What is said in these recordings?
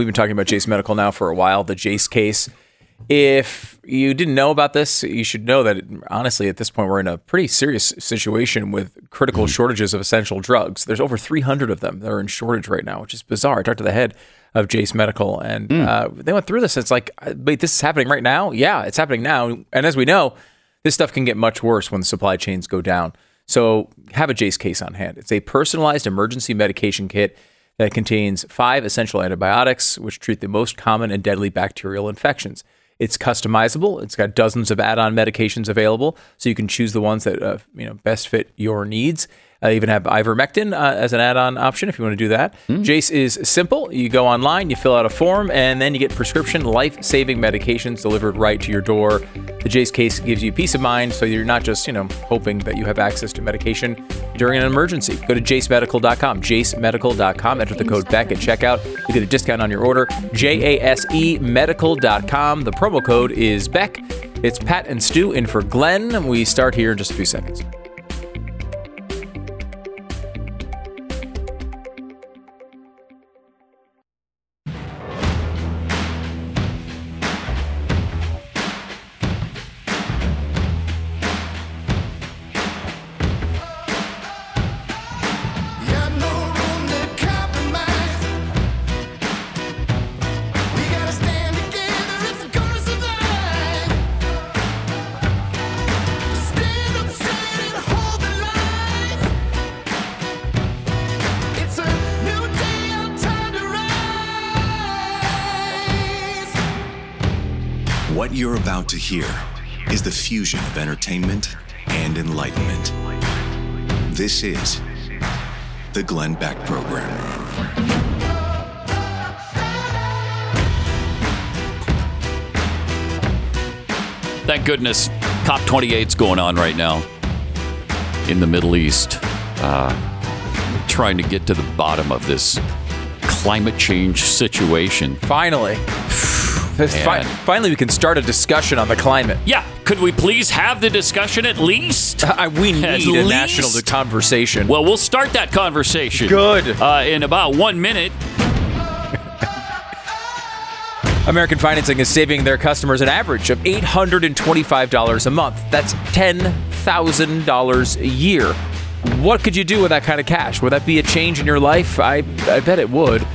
We've been talking about Jace Medical now for a while, the Jace case. If you didn't know about this, you should know that, honestly, at this point, we're in a pretty serious situation with critical shortages of essential drugs. There's over 300 of them that are in shortage right now, which is bizarre. I talked to the head of Jace Medical, and they went through this. It's like, wait, this is happening right now? Yeah, it's happening now. And as we know, this stuff can get much worse when the supply chains go down. So have a Jace case on hand. It's a personalized emergency medication kit that contains 5 essential antibiotics, which treat the most common and deadly bacterial infections. It's customizable. It's got dozens of add-on medications available, so you can choose the ones that best fit your needs. I even have ivermectin as an add-on option if you want to do that. Jace is simple. You go online, you fill out a form, and then you get prescription life-saving medications delivered right to your door. The Jace case gives you peace of mind, so you're not just hoping that you have access to medication during an emergency. Go to jacemedical.com, jacemedical.com. Enter the code BECK at checkout. You get a discount on your order. JASEmedical.com. The promo code is BECK. It's Pat and Stu in for Glenn. We start here in just a few seconds. What you're about to hear is the fusion of entertainment and enlightenment. This is the Glenn Beck Program. Thank goodness COP28's going on right now in the Middle East, trying to get to the bottom of this climate change situation. Finally. Finally, we can start a discussion on the climate. Yeah. Could we please have the discussion at least? We need a national conversation. Well, we'll start that conversation. Good. In about 1 minute. American Financing is saving their customers an average of $825 a month. That's $10,000 a year. What could you do with that kind of cash? Would that be a change in your life? I bet it would.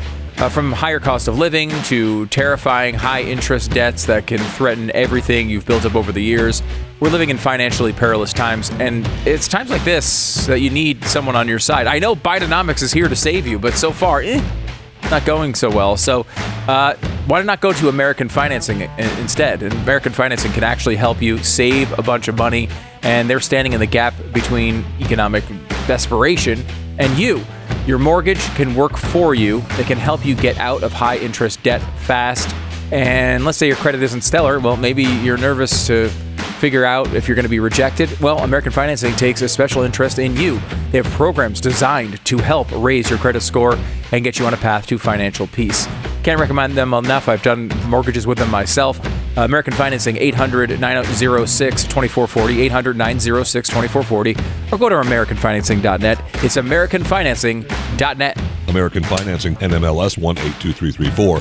From higher cost of living to terrifying high interest debts that can threaten everything you've built up over the years. We're living in financially perilous times, and it's times like this that you need someone on your side. I know Bidenomics is here to save you, but so far, not going so well. So why not go to American Financing instead? And American Financing can actually help you save a bunch of money, and they're standing in the gap between economic desperation and you. Your mortgage can work for you. They can help you get out of high interest debt fast. And let's say your credit isn't stellar. Well, maybe you're nervous to figure out if you're going to be rejected. Well, American Financing takes a special interest in you. They have programs designed to help raise your credit score and get you on a path to financial peace. Can't recommend them enough. I've done mortgages with them myself. American Financing, 800-906-2440, 800-906-2440, or go to AmericanFinancing.net. It's AmericanFinancing.net. American Financing, NMLS 182334,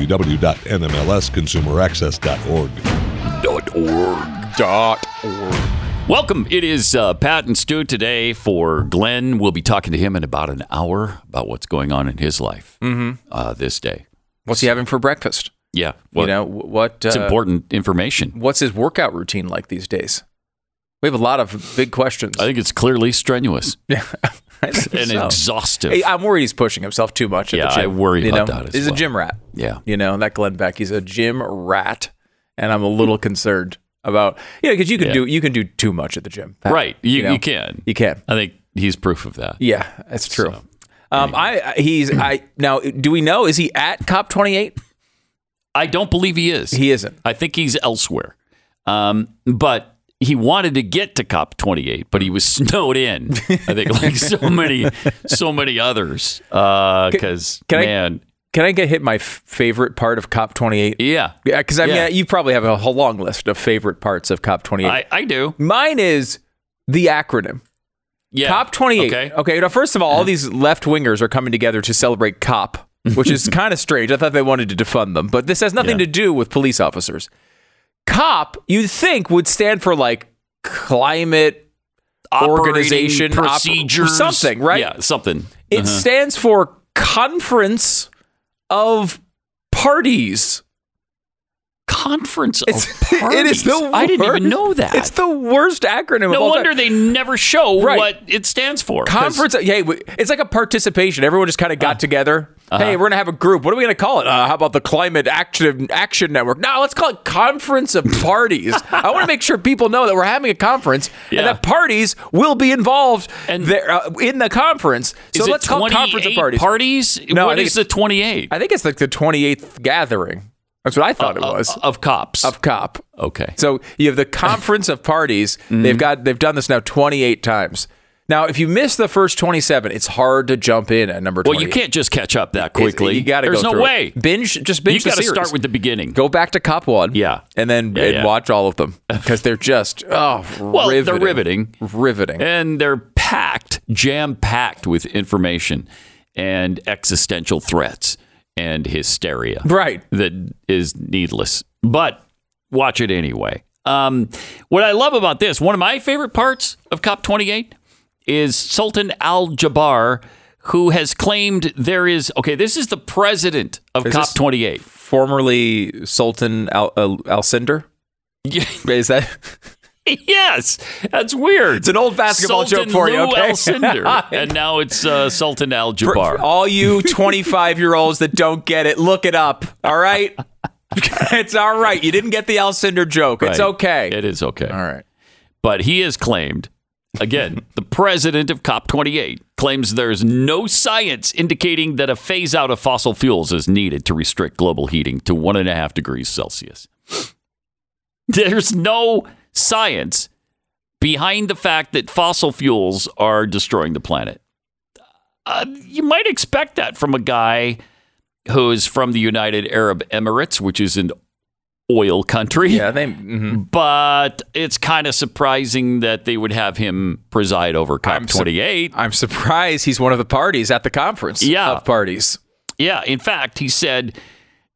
www.nmlsconsumeraccess.org. Welcome. It is Pat and Stu today for Glenn. We'll be talking to him in about an hour about what's going on in his life this day. What's he having for breakfast? Yeah. What, it's important information. What's his workout routine like these days? We have a lot of big questions. I think it's clearly strenuous. Exhaustive. Hey, I'm worried he's pushing himself too much at the gym. I worry about that as well. He's a gym rat. Yeah. You know, that Glenn Beck, he's a gym rat, and I'm a little concerned about, because you can do too much at the gym. Pat, right. You can. I think he's proof of that. Yeah, that's true. So, now, do we know, is he at COP28? I don't believe he is. He isn't. I think he's elsewhere. But he wanted to get to COP28, but he was snowed in. I think like so many others. Because can I get hit my favorite part of COP28? Yeah. Because you probably have a whole long list of favorite parts of COP28. I do. Mine is the acronym. Yeah. COP28. Okay. Now, first of all these left wingers are coming together to celebrate COP. which is kind of strange. I thought they wanted to defund them, but this has nothing to do with police officers. COP, you'd think, would stand for like climate organization procedures, something, right? Yeah, something. It stands for Conference of Parties. Conference of Parties. It is the worst. I didn't even know that. It's the worst acronym. No wonder they never show what it stands for. Conference. Hey, it's like a participation. Everyone just kind of got together. Hey, we're gonna have a group. What are we gonna call it? How about the Climate Action Network? No, let's call it Conference of Parties. I want to make sure people know that we're having a conference and that parties will be involved and in the conference. So let's call it Conference of Parties. No, what is the 28th? I think it's like the 28th gathering. That's what I thought it was. Of cops. Of cop. Okay. So you have the Conference of Parties. They've done this now 28 times. Now, if you miss the first 27, it's hard to jump in at number 20. Well, you can't just catch up that quickly. You got to go through. There's no way. Binge the series. You got to start with the beginning. Go back to Cop 1. Yeah. And then watch all of them because they're just, riveting. They're riveting. Riveting. And they're packed, jam-packed with information and existential threats and hysteria. Right. That is needless. But watch it anyway. What I love about this, one of my favorite parts of COP 28 is Sultan Al Jaber, who has claimed there is... Okay, this is the president of COP28. Formerly Sultan Al-Cinder? Is that... Yes, that's weird. It's an old basketball Sultan joke for Lou you, okay? Al-Cinder, and now it's Sultan Al Jaber. For all you 25-year-olds that don't get it, look it up, all right? It's all right. You didn't get the Al-Cinder joke. Right. It's okay. It is okay. All right. But he has claimed... Again, the president of COP28 claims there's no science indicating that a phase out of fossil fuels is needed to restrict global heating to 1.5 degrees Celsius. There's no science behind the fact that fossil fuels are destroying the planet. You might expect that from a guy who is from the United Arab Emirates, which is an oil country. Yeah, but it's kind of surprising that they would have him preside over COP28. I'm surprised he's one of the parties at the conference of parties. Yeah, in fact, he said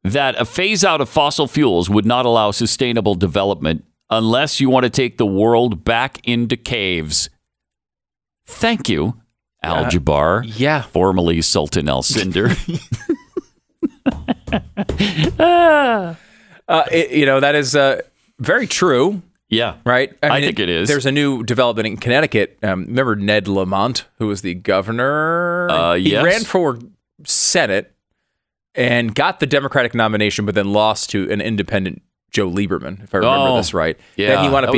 that a phase out of fossil fuels would not allow sustainable development unless you want to take the world back into caves. Thank you, Al Jaber. Yeah. Formerly Sultan Al-Cinder. That is very true. Yeah. Right? I mean, think it is. There's a new development in Connecticut. Remember Ned Lamont, who was the governor? He ran for Senate and got the Democratic nomination, but then lost to an independent Joe Lieberman, if I remember this right. Yeah, then he wound up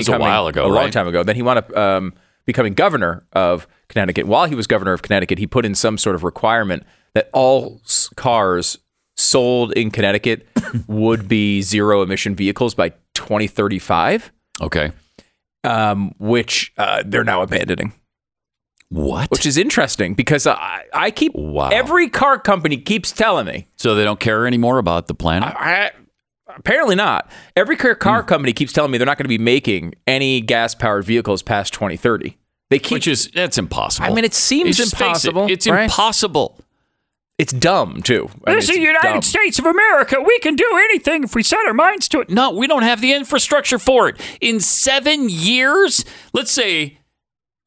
Then he wound up becoming governor of Connecticut. While he was governor of Connecticut, he put in some sort of requirement that all cars sold in Connecticut would be zero emission vehicles by 2035. Okay. Which they're now abandoning. What? Which is interesting because I keep... Wow. Every car company keeps telling me. So they don't care anymore about the planet? Apparently not. Every car company keeps telling me they're not going to be making any gas-powered vehicles past 2030. That's impossible. I mean, it seems impossible. It's impossible. It's dumb, too. This is the United States of America. We can do anything if we set our minds to it. No, we don't have the infrastructure for it. In 7 years, let's say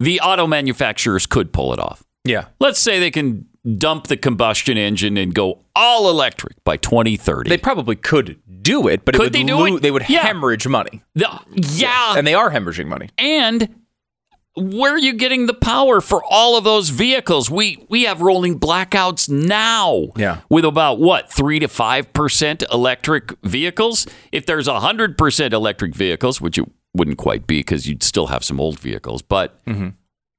the auto manufacturers could pull it off. Yeah. Let's say they can dump the combustion engine and go all electric by 2030. They probably could do it, but they would hemorrhage money. And they are hemorrhaging money. And... Where are you getting the power for all of those vehicles? We have rolling blackouts now with about, 3 to 5% electric vehicles? If there's 100% electric vehicles, which it wouldn't quite be because you'd still have some old vehicles, but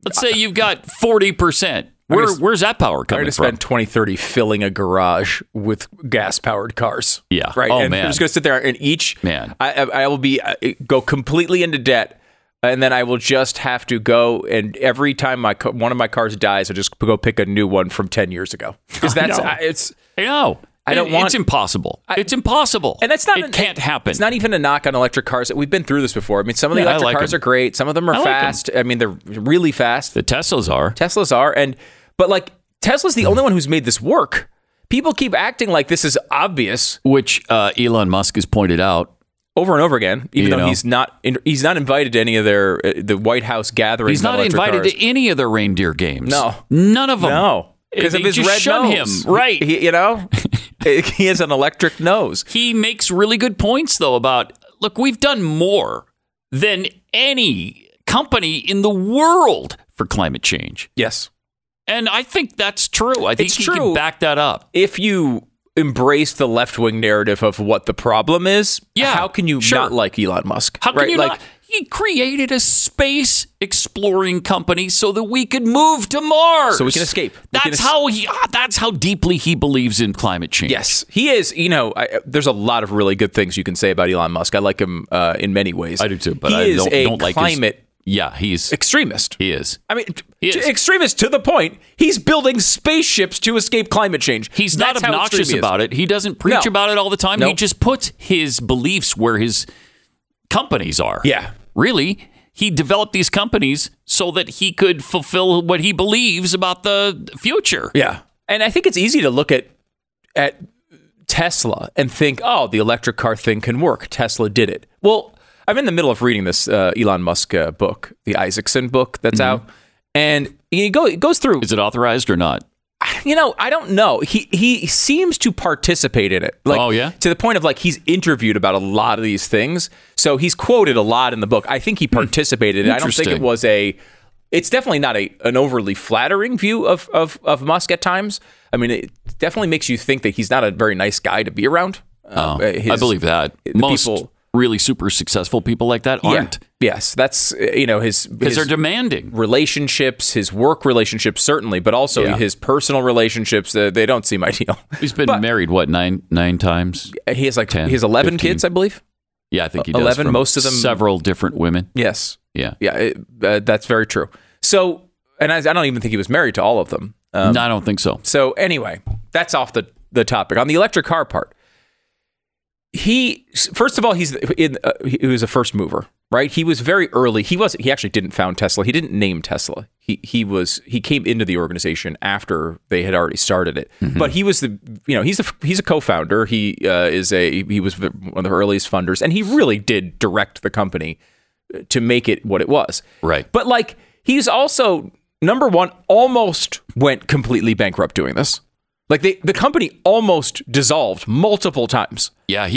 let's say you've got 40%. Where's that power coming from? I'm going to spend 2030 filling a garage with gas-powered cars. Yeah. Right? I'm just going to sit there and I will go completely into debt. And then I will just have to go, and every time one of my cars dies, I just go pick a new one from 10 years ago. Because it's impossible. It's impossible. And that's not... It can't happen. It's not even a knock on electric cars. We've been through this before. I mean, some of the electric cars are great. Some of them are fast. I mean, they're really fast. The Teslas are. But Tesla's the only one who's made this work. people keep acting like this is obvious, which Elon Musk has pointed out over and over again, even though he's not invited to any of their the White House gatherings. He's not invited to any of their reindeer games. No, none of them. No, because of his red nose. Him. Right, he has an electric nose. He makes really good points though about, look, we've done more than any company in the world for climate change. Yes, and I think that's true. I think it's true. Can back that up if you embrace the left-wing narrative of what the problem is. Yeah, how can you not like Elon Musk? How can you not? He created a space exploring company so that we could move to Mars. So we can escape. That's how deeply he believes in climate change. Yes, he is. You know, there's a lot of really good things you can say about Elon Musk. I like him in many ways. I do too, but I don't like climate. Yeah, he's extremist. He is. I mean, extremist to the point he's building spaceships to escape climate change. He's not obnoxious about it. He doesn't preach about it all the time. Nope. He just puts his beliefs where his companies are. Yeah. Really, he developed these companies so that he could fulfill what he believes about the future. Yeah. And I think it's easy to look at Tesla and think, oh, the electric car thing can work. Tesla did it. Well, I'm in the middle of reading this Elon Musk book, the Isaacson book that's out, and it goes through. Is it authorized or not? I don't know. He seems to participate in it. Like, oh, yeah? To the point of, like, he's interviewed about a lot of these things, so he's quoted a lot in the book. I think he participated in it. I don't think it was it's definitely not an overly flattering view of Musk at times. I mean, it definitely makes you think that he's not a very nice guy to be around. I believe that. Most people... really super successful people like that aren't. Yeah. Yes, that's, his they're demanding relationships, his work relationships, certainly, but also his personal relationships. They don't seem ideal. He's been married, what, nine times? He has 10, he has 11 15. Kids, I believe. Yeah, I think he does. 11, most of them. Several different women. Yes. Yeah. Yeah, that's very true. So, and I don't even think he was married to all of them. No, I don't think so. So anyway, that's off the topic. On the electric car part, he was a first mover, right? He was very early. He actually didn't found Tesla. He didn't name Tesla. He came into the organization after they had already started it. Mm-hmm. But he was he's a co-founder. He was one of the earliest funders, and he really did direct the company to make it what it was. Right. But like, he's also number one, almost went completely bankrupt doing this. Like, the company almost dissolved multiple times. Yeah,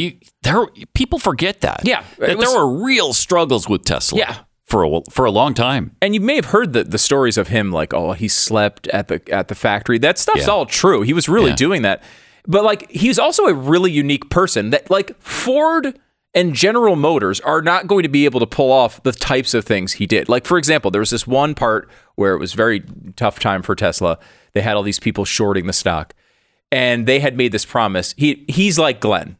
people forget that. Yeah, there were real struggles with Tesla. Yeah, for a long time. And you may have heard the stories of him, like, oh, he slept at the factory. That stuff's all true. He was really doing that. But like, he's also a really unique person that, like, Ford and General Motors are not going to be able to pull off the types of things he did. Like, for example, there was this one part where it was very tough time for Tesla. They had all these people shorting the stock. And they had made this promise. He's like Glenn.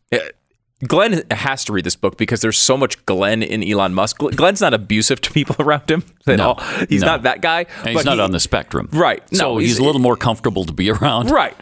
Glenn has to read this book because there's so much Glenn in Elon Musk. Glenn's not abusive to people around him at all. He's not that guy. And he's not on the spectrum. Right. So he's a little more comfortable to be around. Right.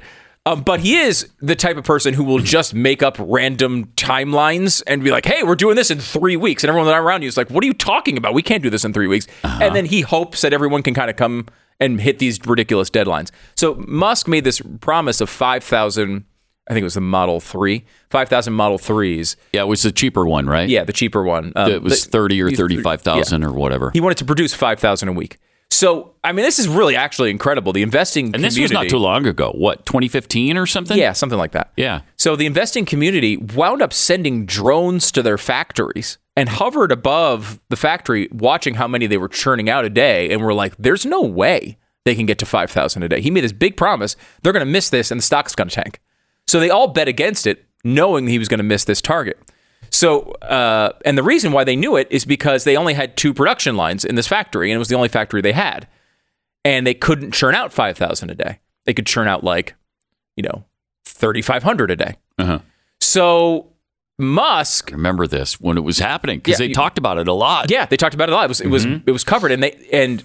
But he is the type of person who will just make up random timelines and be like, hey, we're doing this in 3 weeks. And everyone that I'm around you is like, what are you talking about? We can't do this in 3 weeks. Uh-huh. And then he hopes that everyone can kind of come and hit these ridiculous deadlines. So Musk made this promise of 5,000, I think it was the Model 3, 5,000 Model 3s. Yeah, it was the cheaper one, right? Yeah, the cheaper one. It was 30 or 35,000 or whatever. He wanted to produce 5,000 a week. So, I mean, this is really actually incredible. The investing community. And this was not too long ago. What, 2015 or something? Yeah, something like that. Yeah. So the investing community wound up sending drones to their factories and hovered above the factory watching how many they were churning out a day, and were like, there's no way they can get to 5,000 a day. He made this big promise. They're going to miss this, and the stock's going to tank. So they all bet against it, knowing he was going to miss this target. So, and the reason why they knew it is because they only had 2 production lines in this factory, and it was the only factory they had. And they couldn't churn out 5,000 a day. They could churn out 3,500 a day. Uh-huh. So... Musk, remember this when it was happening, because they talked about it a lot. Yeah, they talked about it a lot. It was covered, and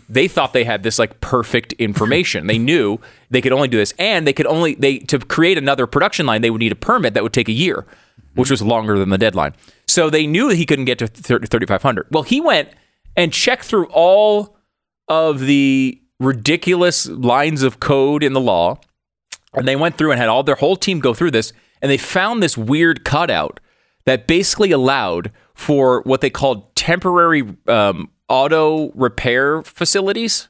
they thought they had this like perfect information. They knew they could only do this, and they to create another production line they would need a permit that would take a year, which was longer than the deadline. So they knew that he couldn't get to 3,500. Well, he went and checked through all of the ridiculous lines of code in the law And they went through and had all their whole team go through this, and they found this weird cutout that basically allowed for what they called temporary auto repair facilities.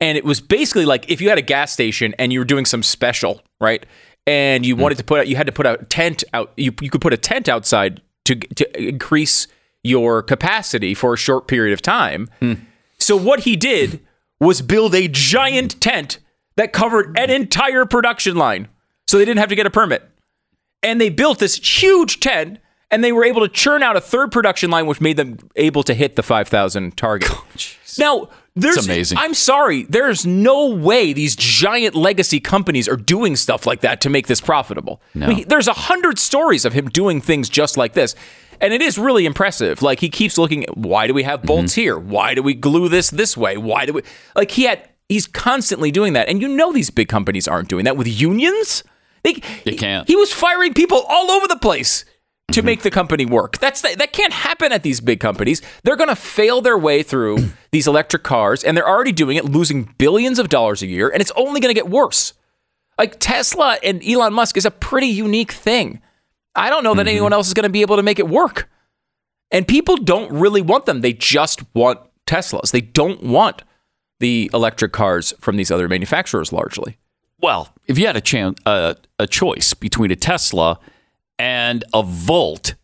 And it was basically like if you had a gas station and you were doing some special, right? And you wanted to put out, you had to put out a tent out. You could put a tent outside to increase your capacity for a short period of time. So what he did was build a giant tent that covered an entire production line, so they didn't have to get a permit. And they built this huge tent, and they were able to churn out a third production line, which made them able to hit the 5,000 target. Oh, now, that's amazing. I'm sorry, there's no way these giant legacy companies are doing stuff like that to make this profitable. No. I mean, there's 100 stories of him doing things just like this. And it is really impressive. Like, he keeps looking at, why do we have bolts here? Why do we glue this way? Why do we... Like, he's constantly doing that. And you know these big companies aren't doing that. With unions, they can't. He was firing people all over the place to make the company work. That can't happen at these big companies. They're going to fail their way through these electric cars, and they're already doing it, losing billions of dollars a year, and it's only going to get worse. Like, Tesla and Elon Musk is a pretty unique thing. I don't know that anyone else is going to be able to make it work. And people don't really want them. They just want Teslas. They don't want the electric cars from these other manufacturers, largely. Well, if you had a choice between a Tesla and a Volt,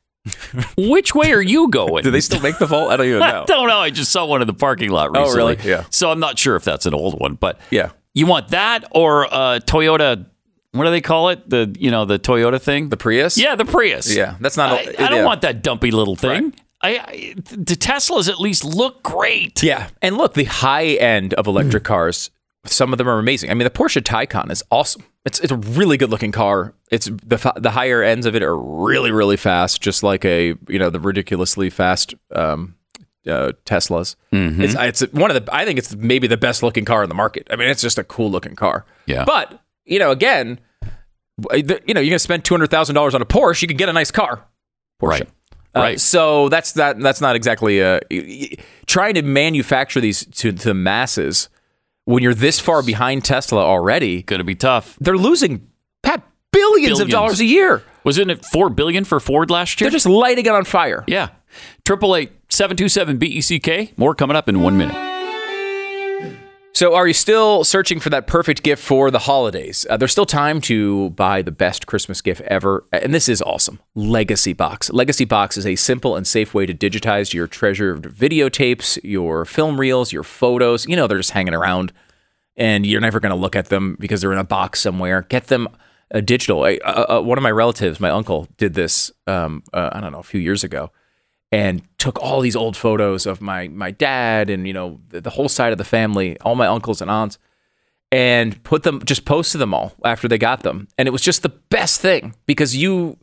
which way are you going? Do they still make the Volt? I don't even know. I don't know. I just saw one in the parking lot recently. Oh, really? Yeah. So I'm not sure if that's an old one, but yeah. You want that or a Toyota? What do they call it? The Toyota thing? The Prius? Yeah, the Prius. Yeah, that's not... I don't want that dumpy little thing. Right. The Teslas at least look great. Yeah, and look, the high end of electric cars, some of them are amazing. I mean, the Porsche Taycan is awesome. It's a really good looking car. It's the higher ends of it are really, really fast, just like the ridiculously fast Teslas. It's one of the... I think it's maybe the best looking car in the market. I mean, it's just a cool looking car. Yeah, but... again, you're going to spend $200,000 on a Porsche. You can get a nice car. Porsche. Right. Right. So that's not exactly trying to manufacture these to the masses when you're this far behind Tesla already. Going to be tough. They're losing billions of dollars a year. Wasn't it $4 billion for Ford last year? They're just lighting it on fire. Yeah. 888-727-BECK. More coming up in 1 minute. So are you still searching for that perfect gift for the holidays? There's still time to buy the best Christmas gift ever. And this is awesome. Legacy Box. Legacy Box is a simple and safe way to digitize your treasured videotapes, your film reels, your photos. You know, they're just hanging around and you're never going to look at them because they're in a box somewhere. Get them digital. One of my relatives, my uncle, did this, a few years ago. And took all these old photos of my dad and, the whole side of the family, all my uncles and aunts, and posted them all after they got them. And it was just the best thing because you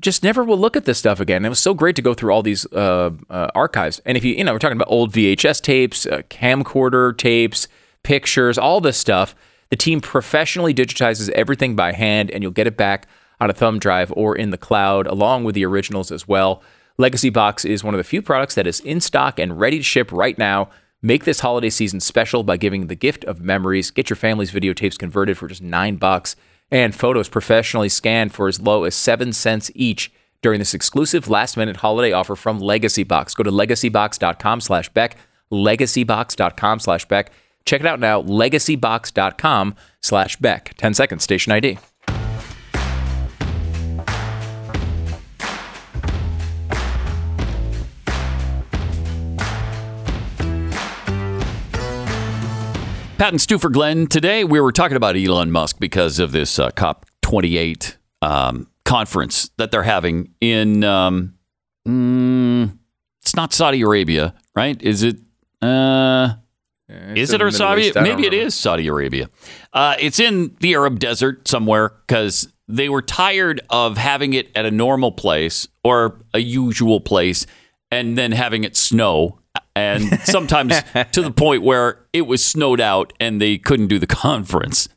just never will look at this stuff again. It was so great to go through all these archives. And if we're talking about old VHS tapes, camcorder tapes, pictures, all this stuff, the team professionally digitizes everything by hand and you'll get it back on a thumb drive or in the cloud, along with the originals as well. Legacy Box is one of the few products that is in stock and ready to ship right now. Make this holiday season special by giving the gift of memories. Get your family's videotapes converted for just $9 and photos professionally scanned for as low as 7 cents each during this exclusive last-minute holiday offer from Legacy Box. Go to legacybox.com/Beck, legacybox.com/Beck. Check it out now, legacybox.com/Beck. 10 seconds, station ID. Pat and Stu for Glenn. Today, we were talking about Elon Musk because of this COP28 conference that they're having in, it's not Saudi Arabia, right? Is it? Is it or Saudi? Maybe it is Saudi Arabia. It's in the Arab desert somewhere because they were tired of having it at a normal place or a usual place and then having it snow. And sometimes to the point where it was snowed out and they couldn't do the conference.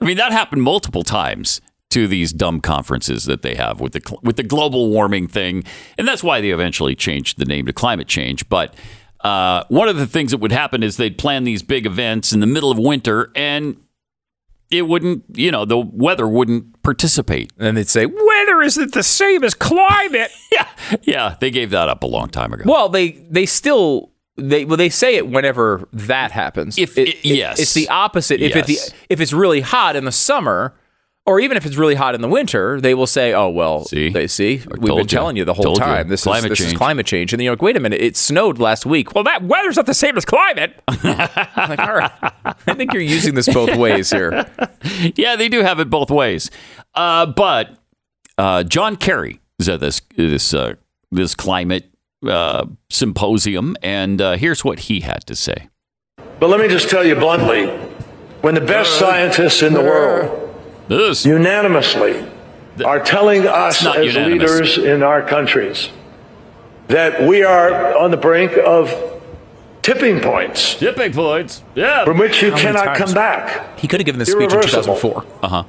I mean, that happened multiple times to these dumb conferences that they have with the global warming thing. And that's why they eventually changed the name to climate change. But one of the things that would happen is they'd plan these big events in the middle of winter and it wouldn't, you know, the weather wouldn't participate. And they'd say, weather isn't the same as climate. Yeah, they gave that up a long time ago. Well, they say it whenever that happens. It's the opposite. If it's really hot in the summer, or even if it's really hot in the winter, they will say, oh, well, we've been telling you the whole time. This is climate change. And then you're like, wait a minute, it snowed last week. Well, that weather's not the same as climate. I'm like, all right, I think you're using this both ways here. Yeah, they do have it both ways. But John Kerry is at this climate symposium, and here's what he had to say. But let me just tell you bluntly, when the best scientists in the world unanimously are telling us as leaders in our countries that we are on the brink of tipping points. Tipping points, yeah. From which you cannot come back. He could have given this speech in 2004. Uh-huh.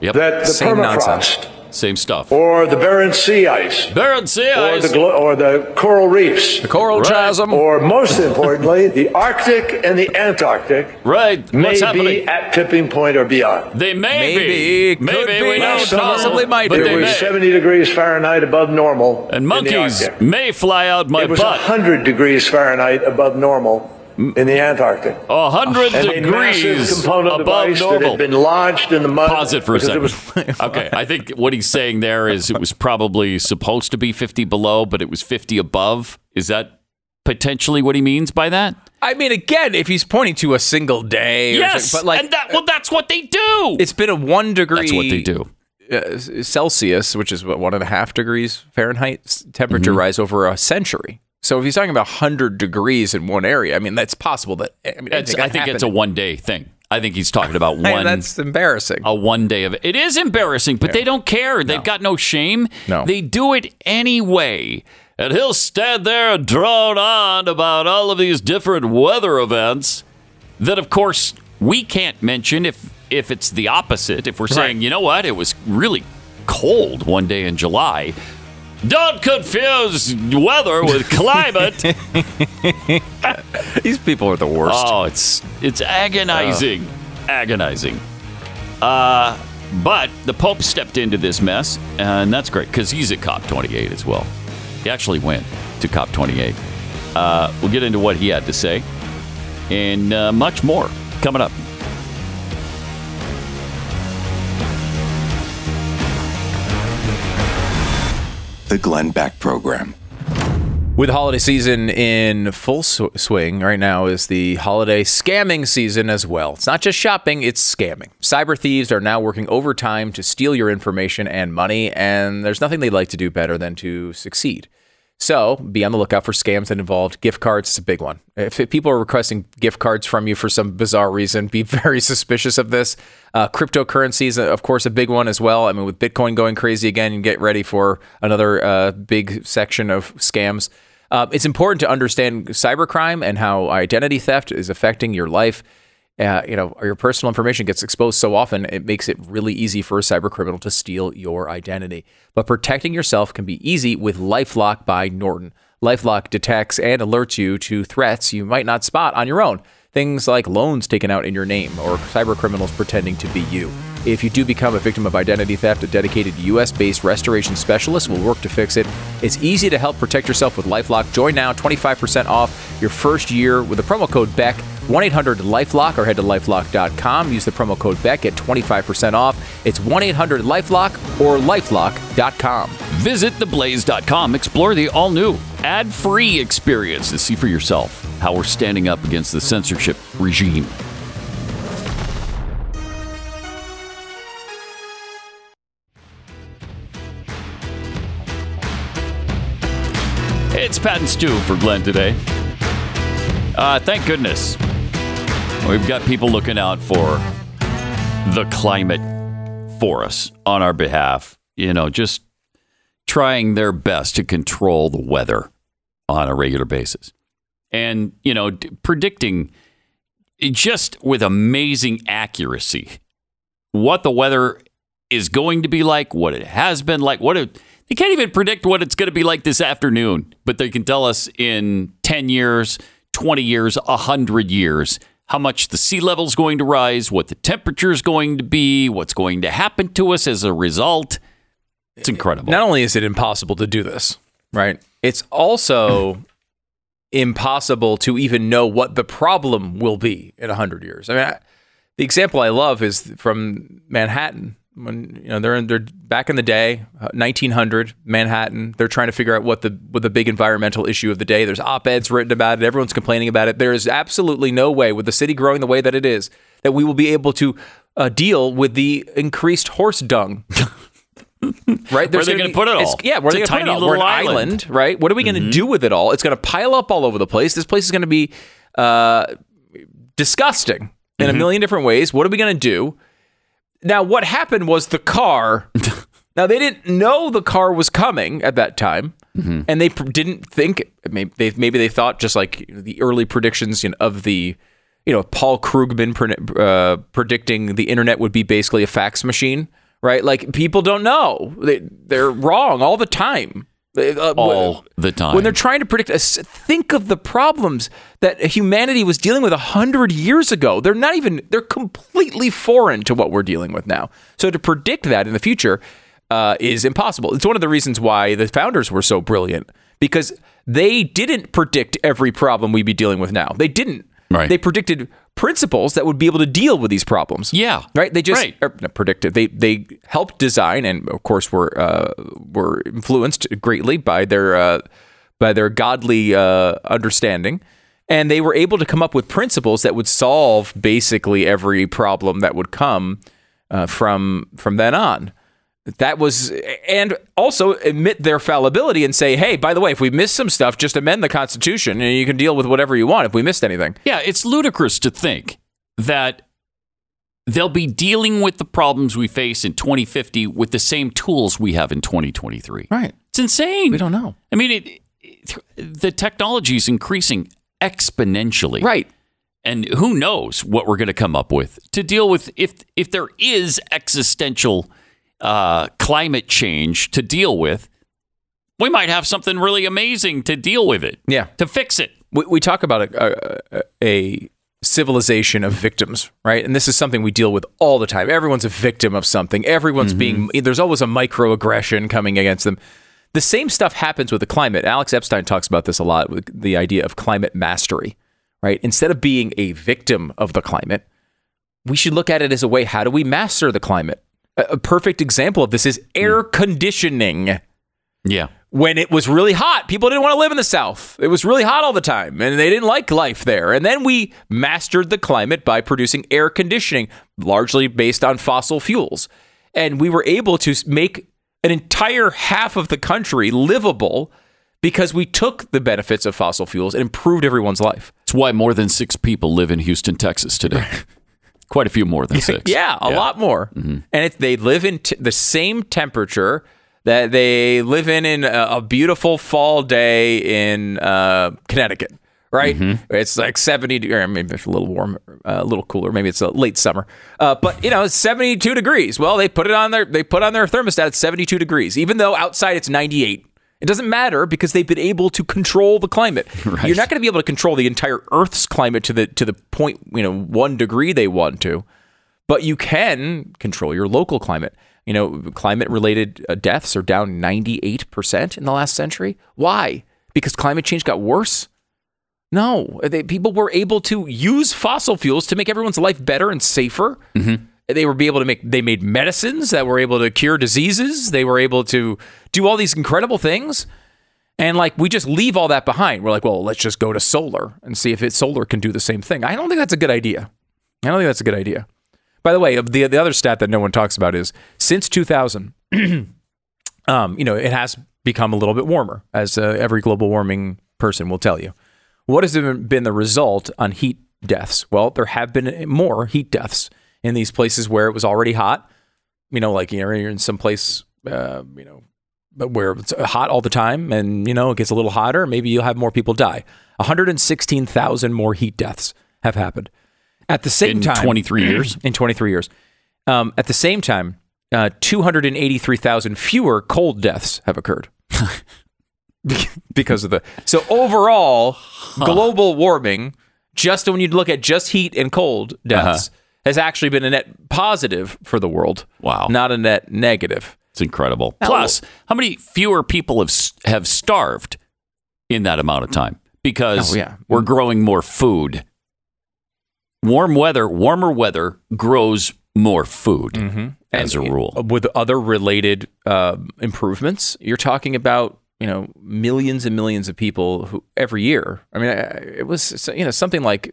Yep. That the permafrost. Same stuff. Or the Barents Sea ice. Or the coral reefs. The coral chasm. Or most importantly, the Arctic and the Antarctic. Right. May be at tipping point or beyond. They may be. Maybe. We know possibly might be. It was 70 degrees Fahrenheit above normal. And monkeys may fly out my butt. It was 100 degrees Fahrenheit above normal in the Antarctic. 100 degrees component above normal. That had been lodged in the mud. Pause it for a second. Okay, I think what he's saying there is it was probably supposed to be 50 below, but it was 50 above. Is that potentially what he means by that? I mean, again, if he's pointing to a single day. Yes, but like, and that's what they do. It's been a 1 degree. That's what they do. Celsius, which is what, 1.5 degrees Fahrenheit temperature rise over a century. So if he's talking about 100 degrees in one area, I mean, that's possible. I think it's a one-day thing. I think he's talking about one. That's embarrassing. A one-day of it. It is embarrassing, but they don't care. They've got no shame. No. They do it anyway. And he'll stand there and drone on about all of these different weather events that, of course, we can't mention if it's the opposite. If we're saying, you know what, it was really cold one day in July. Don't confuse weather with climate. These people are the worst. Oh, it's agonizing. Agonizing. But the Pope stepped into this mess, and that's great, because he's at COP28 as well. He actually went to COP28. We'll get into what he had to say, and much more coming up. The Glenn Beck Program. With the holiday season in full swing right now is the holiday scamming season as well. It's not just shopping, it's scamming. Cyber thieves are now working overtime to steal your information and money, and there's nothing they'd like to do better than to succeed. So be on the lookout for scams that involved gift cards. It's a big one. If people are requesting gift cards from you for some bizarre reason, be very suspicious of this. Cryptocurrencies, of course, a big one as well. I mean, with Bitcoin going crazy again, you get ready for another big section of scams. It's important to understand cybercrime and how identity theft is affecting your life. Your personal information gets exposed so often, it makes it really easy for a cybercriminal to steal your identity. But protecting yourself can be easy with LifeLock by Norton. LifeLock detects and alerts you to threats you might not spot on your own. Things like loans taken out in your name or cyber criminals pretending to be you. If you do become a victim of identity theft, a dedicated U.S.-based restoration specialist will work to fix it. It's easy to help protect yourself with LifeLock. Join now, 25% off your first year with the promo code BECK, 1-800-LIFELOCK, or head to lifelock.com. Use the promo code BECK, get 25% off. It's 1-800-LIFELOCK or lifelock.com. Visit theblaze.com. Explore the all-new ad-free experience to see for yourself how we're standing up against the censorship regime. It's Pat and Stu for Glenn today. Thank goodness. We've got people looking out for the climate for us on our behalf. You know, just trying their best to control the weather on a regular basis. And, you know, predicting just with amazing accuracy what the weather is going to be like, what it has been like, they can't even predict what it's going to be like this afternoon, but they can tell us in 10 years, 20 years, 100 years how much the sea level is going to rise, what the temperature is going to be, what's going to happen to us as a result. It's incredible. Not only is it impossible to do this, right? It's also impossible to even know what the problem will be in 100 years. I mean, the example I love is from Manhattan. When they're back in the day, 1900 Manhattan, they're trying to figure out what the big environmental issue of the day. There's op-eds written about it. Everyone's complaining about it. There is absolutely no way, with the city growing the way that it is, that we will be able to deal with the increased horse dung. Right? Where are they going to put it all? Yeah, where are they going to put it all? We're an island, right? What are we going to do with it all? It's going to pile up all over the place. This place is going to be disgusting in a million different ways. What are we going to do? Now, what happened was the car. Now, they didn't know the car was coming at that time, and they didn't think. Maybe they thought, just like the early predictions of the, Paul Krugman predicting the internet would be basically a fax machine, right? Like, people don't know. They're wrong all the time. When they're trying to predict, think of the problems that humanity was dealing with 100 years ago. They're completely foreign to what we're dealing with now. So to predict that in the future is impossible. It's one of the reasons why the founders were so brilliant, because they didn't predict every problem we'd be dealing with now. They didn't. Right. They predicted principles that would be able to deal with these problems. Yeah. Right? They just predicted. They helped design, and of course were influenced greatly by their godly understanding. And they were able to come up with principles that would solve basically every problem that would come from then on. That was, and also admit their fallibility and say, hey, by the way, if we missed some stuff, just amend the Constitution and you can deal with whatever you want if we missed anything. Yeah, it's ludicrous to think that they'll be dealing with the problems we face in 2050 with the same tools we have in 2023. Right. It's insane. We don't know. I mean, the technology is increasing exponentially. Right. And who knows what we're going to come up with to deal with if there is existential climate change to deal with. We might have something really amazing to deal with it. Yeah, to fix it. We talk about a civilization of victims, right? And this is something we deal with all the time. Everyone's a victim of something. Everyone's being. There's always a microaggression coming against them. The same stuff happens with the climate. Alex Epstein talks about this a lot with the idea of climate mastery, right? Instead of being a victim of the climate, we should look at it as a way: how do we master the climate? A perfect example of this is air conditioning. Yeah. When it was really hot, people didn't want to live in the South. It was really hot all the time, and they didn't like life there. And then we mastered the climate by producing air conditioning, largely based on fossil fuels. And we were able to make an entire half of the country livable because we took the benefits of fossil fuels and improved everyone's life. It's why more than 6 people live in Houston, Texas today. Quite a few more than 6. Yeah, lot more. Mm-hmm. And they live in the same temperature that they live in a beautiful fall day in Connecticut, right? Mm-hmm. It's like 70, or maybe it's a little warmer, a little cooler. Maybe it's a late summer. But, it's 72 degrees. Well, they put on their thermostat at 72 degrees, even though outside it's 98. It doesn't matter because they've been able to control the climate. Right. You're not going to be able to control the entire Earth's climate to the point, 1 degree they want to, but you can control your local climate. Climate-related deaths are down 98% in the last century. Why? Because climate change got worse? No. People were able to use fossil fuels to make everyone's life better and safer. Mm-hmm. They made medicines that were able to cure diseases. They were able to do all these incredible things. And we just leave all that behind. We're like, well, let's just go to solar and see if solar can do the same thing. I don't think that's a good idea. By the way, the other stat that no one talks about is since 2000, it has become a little bit warmer, as every global warming person will tell you. What has been the result on heat deaths? Well, there have been more heat deaths in these places where it was already hot, you're in some place, where it's hot all the time and, it gets a little hotter, maybe you'll have more people die. 116,000 more heat deaths have happened. At the same time... In 23 years. At the same time, 283,000 fewer cold deaths have occurred. Because of so overall, global warming just when you look at just heat and cold deaths, has actually been a net positive for the world. Wow. Not a net negative. It's incredible. Oh. Plus, how many fewer people have starved in that amount of time? Because we're growing more food. Warmer weather grows more food as a rule. With other related improvements, you're talking about, you know, millions and millions of people who every year. I mean, it was, you know, something like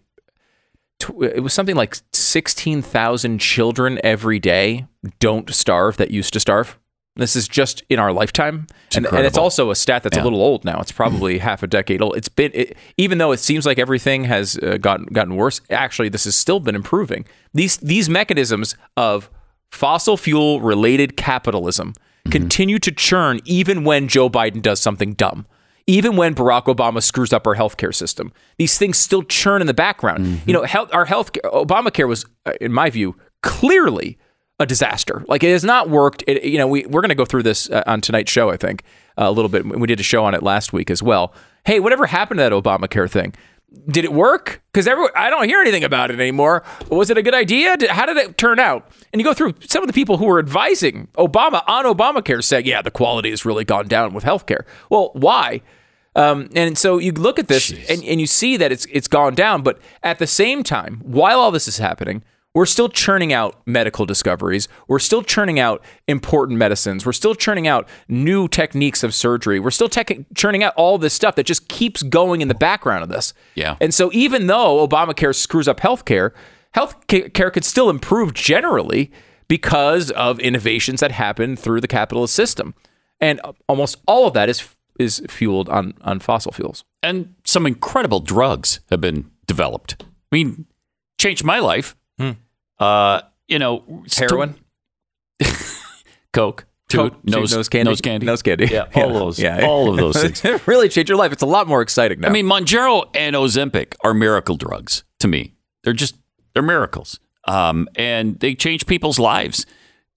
16,000 children every day don't starve that used to starve. This is just in our lifetime. And it's also a stat that's a little old now. It's probably half a decade old. It's been, even though it seems like everything has gotten worse, actually, this has still been improving. These mechanisms of fossil fuel related capitalism continue to churn even when Joe Biden does something dumb. Even when Barack Obama screws up our healthcare system, these things still churn in the background. You know, Obamacare was, in my view, clearly a disaster. Like, it has not worked. We're going to go through this on tonight's show, I think, a little bit. We did a show on it last week as well. Hey, whatever happened to that Obamacare thing? Did it work? Because I don't hear anything about it anymore. Was it a good idea? How did it turn out? And you go through some of the people who were advising Obama on Obamacare saying, yeah, the quality has really gone down with healthcare. Well, why? And so you look at this and you see that it's gone down. But at the same time, while all this is happening, we're still churning out medical discoveries. We're still churning out important medicines. We're still churning out new techniques of surgery. We're still churning out all this stuff that just keeps going in the background of this. Yeah. And so even though Obamacare screws up healthcare could still improve generally because of innovations that happen through the capitalist system. And almost all of that is fueled on fossil fuels. And some incredible drugs have been developed. I mean, changed my life. Heroin? Coke, nose candy. Yeah, all of those things. It really changed your life. It's a lot more exciting now. I mean, Mounjaro and Ozempic are miracle drugs to me. They're miracles. And they change people's lives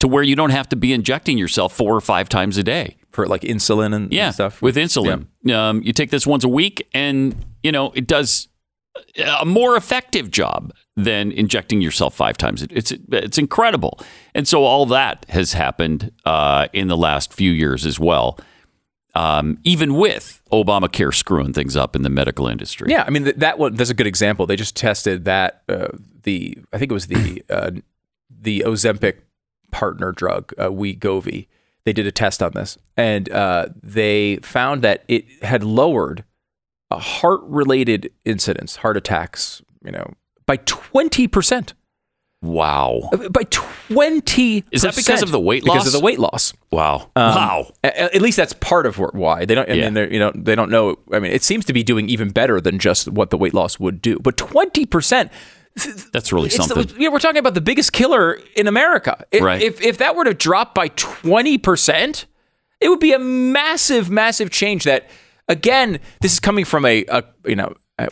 to where you don't have to be injecting yourself 4 or 5 times a day. For like insulin and stuff? With insulin. Yeah. You take this once a week and, you know, it does a more effective job than injecting yourself 5 times. It's incredible. And so all that has happened in the last few years as well, even with Obamacare screwing things up in the medical industry. Yeah, I mean, that one, that's a good example. They just tested that, I think it was the Ozempic partner drug, Wegovy. They did a test on this, and they found that it had lowered heart-related incidents, heart attacks, you know, by 20%. Wow. By 20%. Is that because of the weight loss? Because of the weight loss. Wow. At least that's part of why they don't. They don't know. I mean, it seems to be doing even better than just what the weight loss would do. But 20%. That's really something. We're talking about the biggest killer in America. Right. If that were to drop by 20%, it would be a massive, massive change. That, again, this is coming from it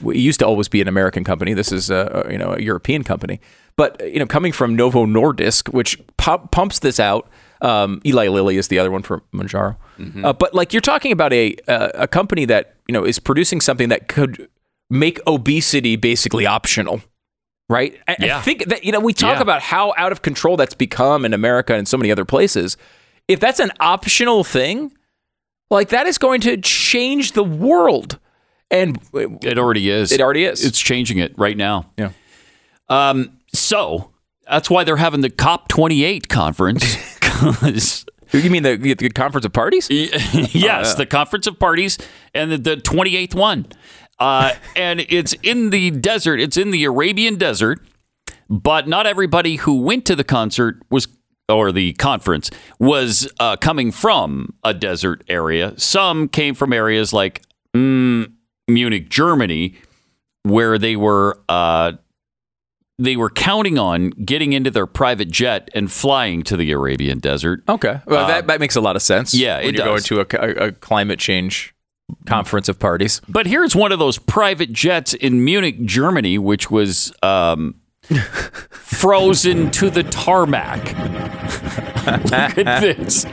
used to always be an American company. This is a European company, but coming from Novo Nordisk, which pumps this out. Eli Lilly is the other one for Mounjaro. But like, you're talking about a company that is producing something that could make obesity basically optional. Right. I think that, we talk about how out of control that's become in America and so many other places. If that's an optional thing, like, that is going to change the world. And it already is. It's changing it right now. Yeah. So that's why they're having the COP28 conference. You mean the Conference of Parties? Yes, the Conference of Parties and the 28th one. And it's in the desert. It's in the Arabian desert. But not everybody who went to the conference was coming from a desert area. Some came from areas like Munich, Germany, where they were counting on getting into their private jet and flying to the Arabian desert. Okay, well, that makes a lot of sense. Yeah, when you're going to a climate change conference of parties. But here's one of those private jets in Munich, Germany, which was frozen to the tarmac. Look at this.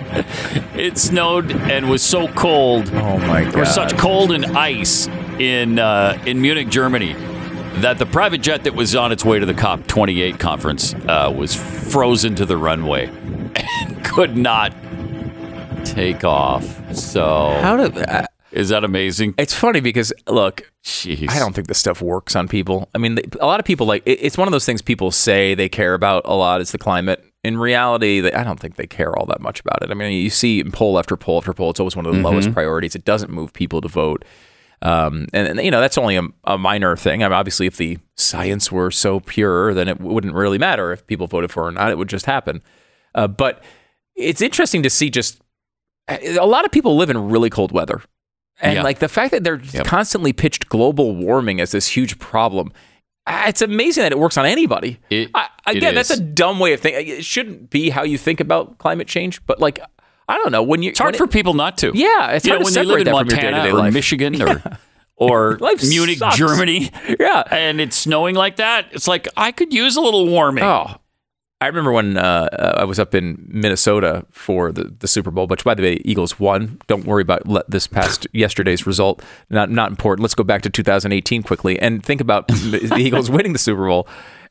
It snowed and was so cold. Oh my God. There was such cold and ice in Munich, Germany, that the private jet that was on its way to the COP28 conference was frozen to the runway and could not take off. So is that amazing? It's funny because, look, I don't think this stuff works on people. I mean, a lot of people, like, it's one of those things people say they care about a lot is the climate. In reality, I don't think they care all that much about it. I mean, you see poll after poll after poll. It's always one of the lowest priorities. It doesn't move people to vote. And you know, that's only a minor thing. I mean, obviously, if the science were so pure, then it wouldn't really matter if people voted for it or not. It would just happen. But it's interesting to see just a lot of people live in really cold weather. And like the fact that they're constantly pitched global warming as this huge problem, it's amazing that it works on anybody. That's a dumb way of thinking. It shouldn't be how you think about climate change, but like, I don't know. It's hard for people not to. Yeah, it's hard to separate that from your day-to-day life. When you live in Montana or Michigan or Munich, Germany, and it's snowing like that, it's like, I could use a little warming. Oh, I remember when I was up in Minnesota for the Super Bowl, which, by the way, Eagles won. Don't worry about this past yesterday's result. Not important. Let's go back to 2018 quickly and think about the Eagles winning the Super Bowl.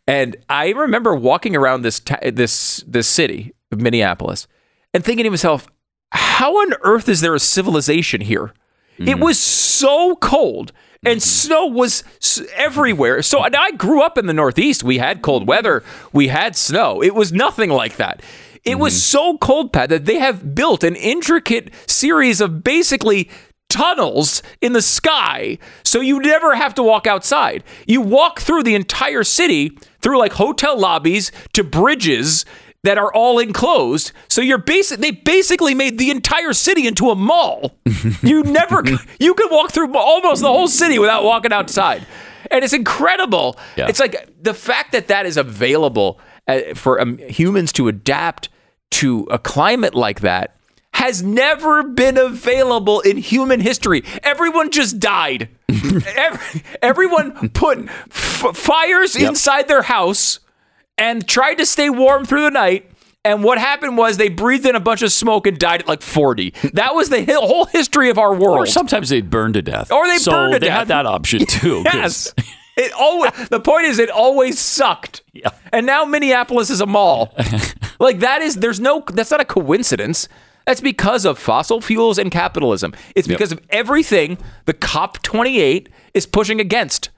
And I remember walking around this city of Minneapolis and thinking to myself, how on earth is there a civilization here? Mm-hmm. It was so cold and snow was everywhere. So I grew up in the Northeast. We had cold weather. We had snow. It was nothing like that. It was so cold, Pat, that they have built an intricate series of basically tunnels in the sky, so you never have to walk outside. You walk through the entire city, through like hotel lobbies to bridges that are all enclosed. So they basically made the entire city into a mall. You could walk through almost the whole city without walking outside. And it's incredible. Yeah. It's like the fact that is available for humans to adapt to a climate like that has never been available in human history. Everyone just died. Everyone put fires inside their house and tried to stay warm through the night. And what happened was they breathed in a bunch of smoke and died at like 40. That was the whole history of our world. Or sometimes they'd burn to death. They had that option too. Yes. The point is, it always sucked. Yeah. And now Minneapolis is a mall. Like that's not a coincidence. That's because of fossil fuels and capitalism. It's because of everything the COP28 is pushing against.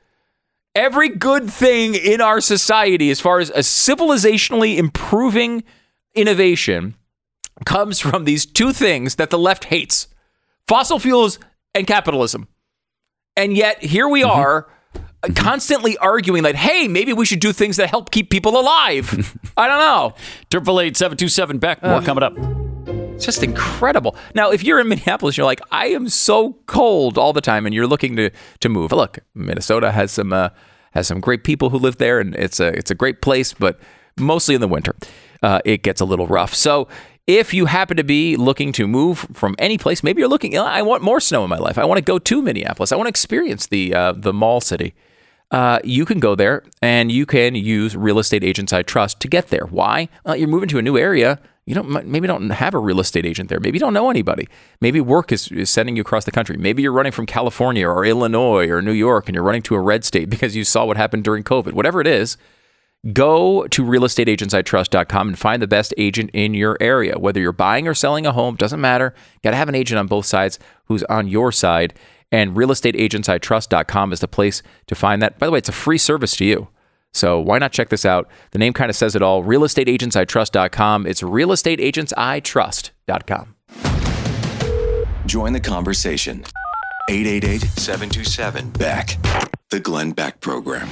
Every good thing in our society, as far as a civilizationally improving innovation, comes from these two things that the left hates: fossil fuels and capitalism. And yet here we are constantly arguing that, hey, maybe we should do things that help keep people alive. I don't know. 888-727-BECK. More coming up. It's just incredible. Now, if you're in Minneapolis, you're like, I am so cold all the time, and you're looking to move. Look, Minnesota has some great people who live there, and it's a great place, but mostly in the winter, it gets a little rough. So if you happen to be looking to move from any place, maybe you're looking, I want more snow in my life. I want to go to Minneapolis. I want to experience the mall city. You can go there, and you can use real estate agents I trust to get there. Why? You're moving to a new area. You don't have a real estate agent there. Maybe you don't know anybody. Maybe work is sending you across the country. Maybe you're running from California or Illinois or New York, and you're running to a red state because you saw what happened during COVID. Whatever it is, go to realestateagentsitrust.com and find the best agent in your area. Whether you're buying or selling a home, doesn't matter. Got to have an agent on both sides who's on your side. And realestateagentsitrust.com is the place to find that. By the way, it's a free service to you. So why not check this out? The name kind of says it all. Realestateagentsitrust.com. It's realestateagentsitrust.com. Join the conversation. 888-727-BECK. The Glenn Beck Program.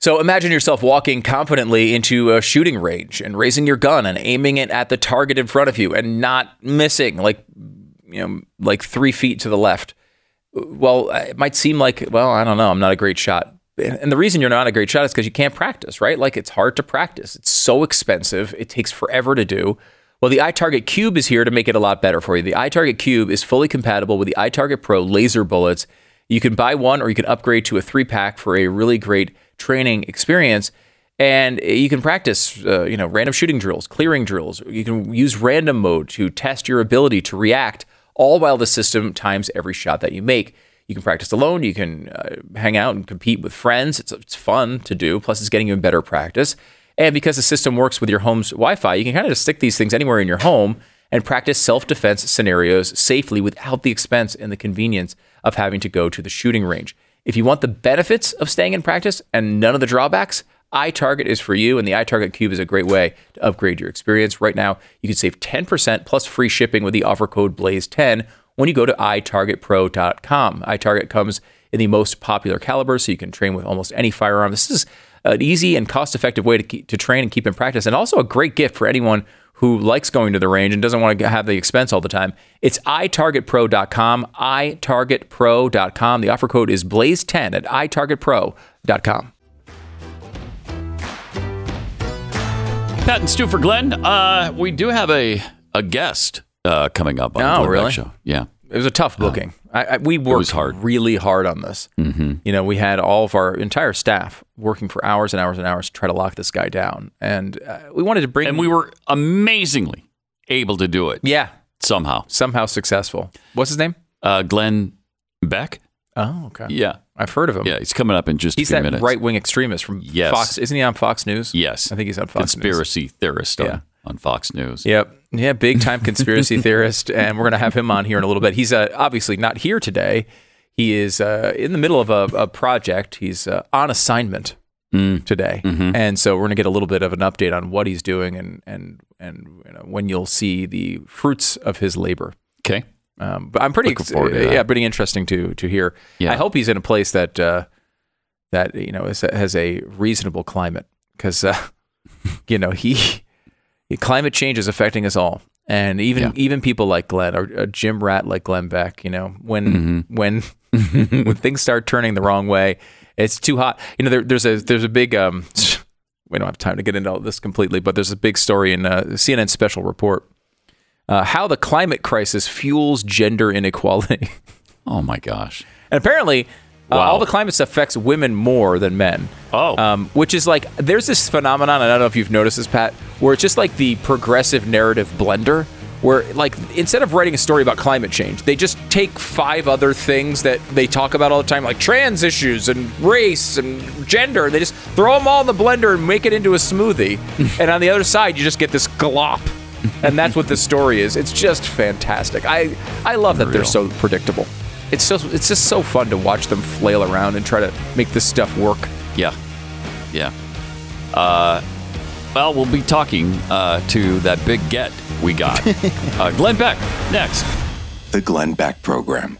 So imagine yourself walking confidently into a shooting range and raising your gun and aiming it at the target in front of you and not missing, like 3 feet to the left. Well, it might seem like, I don't know, I'm not a great shot. And the reason you're not a great shot is because you can't practice, right? Like, it's hard to practice. It's so expensive. It takes forever to do. Well, the iTarget Cube is here to make it a lot better for you. The iTarget Cube is fully compatible with the iTarget Pro laser bullets. You can buy one or you can upgrade to a 3-pack for a really great training experience. And you can practice, random shooting drills, clearing drills. You can use random mode to test your ability to react, all while the system times every shot that you make. You can practice alone. You can hang out and compete with friends. It's fun to do. Plus, it's getting you in better practice. And because the system works with your home's Wi-Fi, you can kind of just stick these things anywhere in your home and practice self-defense scenarios safely without the expense and the convenience of having to go to the shooting range. If you want the benefits of staying in practice and none of the drawbacks, iTarget is for you, and the iTarget Cube is a great way to upgrade your experience. Right now, you can save 10% plus free shipping with the offer code BLAZE10 when you go to itargetpro.com. iTarget comes in the most popular caliber, so you can train with almost any firearm. This is an easy and cost-effective way to train and keep in practice, and also a great gift for anyone who likes going to the range and doesn't want to have the expense all the time. It's itargetpro.com, itargetpro.com. The offer code is BLAZE10 at itargetpro.com. Pat and Stu for Glenn. We do have a guest coming up on the Glenn Beck Show. Yeah. It was a tough booking. We worked really hard on this. Mm-hmm. You know, we had all of our entire staff working for hours and hours and hours to try to lock this guy down. And we wanted to bring... And we were amazingly able to do it. Yeah. Somehow successful. What's his name? Glenn Beck. Oh, okay. Yeah. I've heard of him. Yeah, he's coming up in just a few minutes. He's that right-wing extremist from Fox. Isn't he on Fox News? Yes. I think he's on Fox News. Conspiracy theorist on Fox News. Yep. Yeah, big-time conspiracy theorist, and we're going to have him on here in a little bit. He's obviously not here today. He is in the middle of a project. He's on assignment today, and so we're going to get a little bit of an update on what he's doing and when you'll see the fruits of his labor. Okay. But I'm pretty interesting to hear. Yeah. I hope he's in a place that has a reasonable climate, because climate change is affecting us all, and even people like Glenn, or a gym rat like Glenn Beck. You know, when things start turning the wrong way, it's too hot. You know, there's a big we don't have time to get into all this completely, but there's a big story in CNN special report. How the climate crisis fuels gender inequality. Oh, my gosh. And apparently, all the climate stuff affects women more than men. Oh. Which is like, there's this phenomenon, I don't know if you've noticed this, Pat, where it's just like the progressive narrative blender, where like instead of writing a story about climate change, they just take 5 other things that they talk about all the time, like trans issues and race and gender. They just throw them all in the blender and make it into a smoothie. And on the other side, you just get this glop. And that's what this story is. It's just fantastic. I love that they're so predictable. It's just so fun to watch them flail around and try to make this stuff work. Yeah. Well, we'll be talking to that big get we got. Glenn Beck next. The Glenn Beck Program.